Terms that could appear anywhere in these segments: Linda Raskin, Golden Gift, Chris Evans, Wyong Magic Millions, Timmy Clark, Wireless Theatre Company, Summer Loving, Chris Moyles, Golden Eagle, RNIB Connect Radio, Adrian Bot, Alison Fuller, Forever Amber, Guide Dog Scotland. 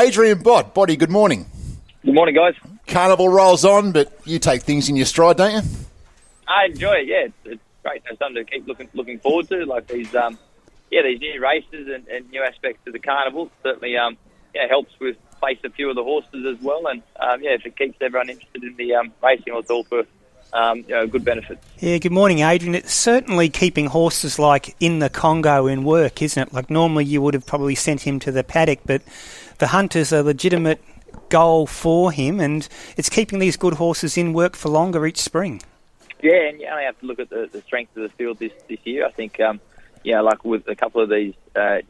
Adrian Bot, Botty, good morning. Good morning, guys. Carnival rolls on, but you take things in your stride, don't you? I enjoy it, yeah. It's great. It's something to keep looking forward to, like these new races and new aspects of the carnival. Certainly, helps with place a few of the horses as well, and if it keeps everyone interested in the racing, it's all for good benefits. Yeah, good morning, Adrian. It's certainly keeping horses like in the Congo in work, isn't it? Like normally you would have probably sent him to the paddock, but the hunters are legitimate goal for him, and it's keeping these good horses in work for longer each spring. Yeah, and you only have to look at the strength of the field this year. I think, like with a couple of these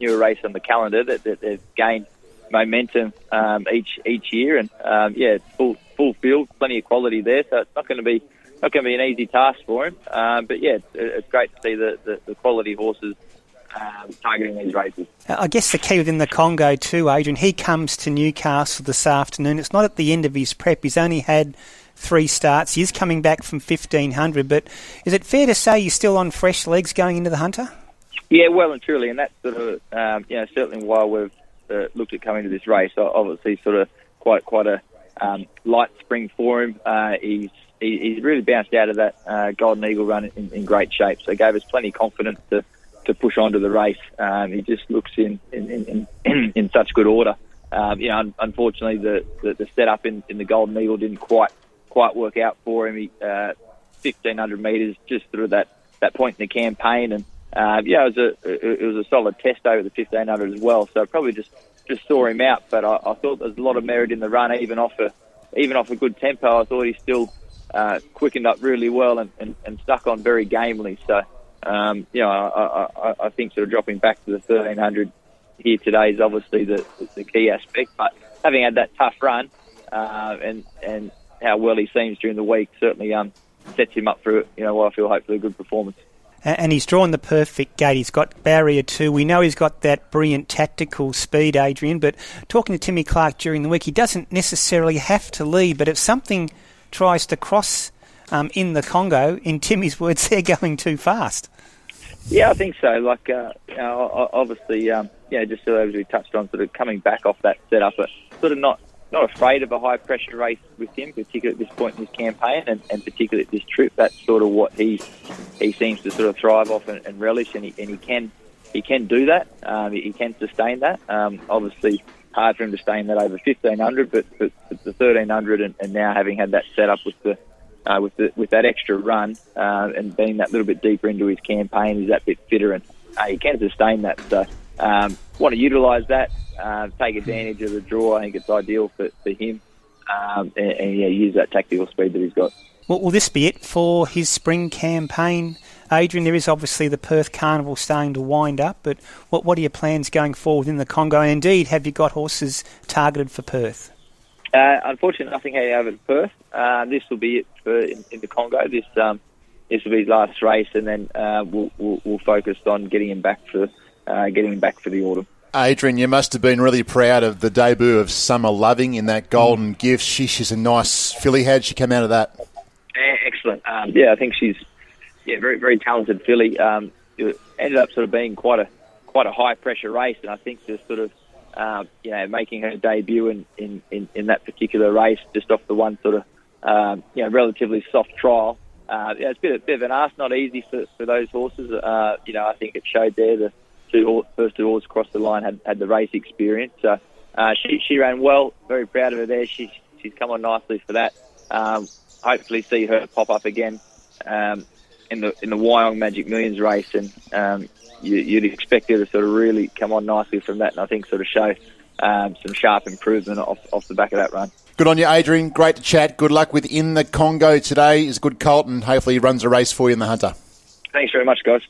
newer races on the calendar, that they've gained momentum each year, and it's full field, plenty of quality there. So it's not going to be an easy task for him. But it's great to see the quality horses targeting these races. I guess the key within the Congo too, Adrian. He comes to Newcastle this afternoon. It's not at the end of his prep. He's only had 3 starts. He is coming back from 1500. But is it fair to say you're still on fresh legs going into the Hunter? Yeah, well and truly, and that's sort of certainly why we've looked at coming to this race. Obviously, sort of quite a light spring for him. He's really bounced out of that Golden Eagle run in great shape. So it gave us plenty of confidence to push on to the race. He just looks in such good order. Unfortunately, the setup in the Golden Eagle didn't quite work out for him. He 1,500 metres just through that point in the campaign, and it was a solid test over the 1,500 as well. So probably just saw him out. But I thought there's a lot of merit in the run, even off a good tempo. I thought he still quickened up really well and stuck on very gamely. So I think sort of dropping back to the 1,300 here today is obviously the key aspect. But having had that tough run and how well he seems during the week certainly sets him up for I feel hopefully a good performance. And he's drawn the perfect gate. He's got barrier 2. We know he's got that brilliant tactical speed, Adrian, but talking to Timmy Clark during the week, he doesn't necessarily have to lead, but if something tries to cross in the Congo, in Timmy's words, they're going too fast. Yeah, I think so. Like, obviously, just sort of as we touched on, sort of coming back off that setup, but sort of not afraid of a high-pressure race with him, particularly at this point in his campaign and particularly at this trip. That's sort of what he seems to sort of thrive off and relish, and he can do that. He can sustain that. Obviously, hard for him to sustain that over 1,500, but the 1,300 and now having had that set up with that extra run and being that little bit deeper into his campaign, he's that bit fitter and he can sustain that. So want to utilise that. Take advantage of the draw. I think it's ideal for him and use that tactical speed that he's got. Well, will this be it for his spring campaign, Adrian? There is obviously the Perth Carnival starting to wind up, but what are your plans going forward in the Congo? And indeed, have you got horses targeted for Perth? Unfortunately, nothing over at Perth. This will be it in the Congo. This will be his last race, and then we'll focus on getting him back for the autumn. Adrian, you must have been really proud of the debut of Summer Loving in that Golden Gift. She's a nice filly. How'd she come out of that? Excellent. I think she's very very talented filly. It ended up sort of being quite a high pressure race, and I think just sort of making her debut in that particular race just off the one sort of relatively soft trial. It's a bit of an ask, not easy for those horses. I think it showed there. The first two horses across the line had the race experience. So she ran well. Very proud of her there. She's come on nicely for that. Hopefully see her pop up again in the Wyong Magic Millions race, and you'd expect her to sort of really come on nicely from that, and I think sort of show some sharp improvement off the back of that run. Good on you, Adrian. Great to chat. Good luck with In the Congo today. It's a good colt, and hopefully he runs a race for you in the Hunter. Thanks very much, guys.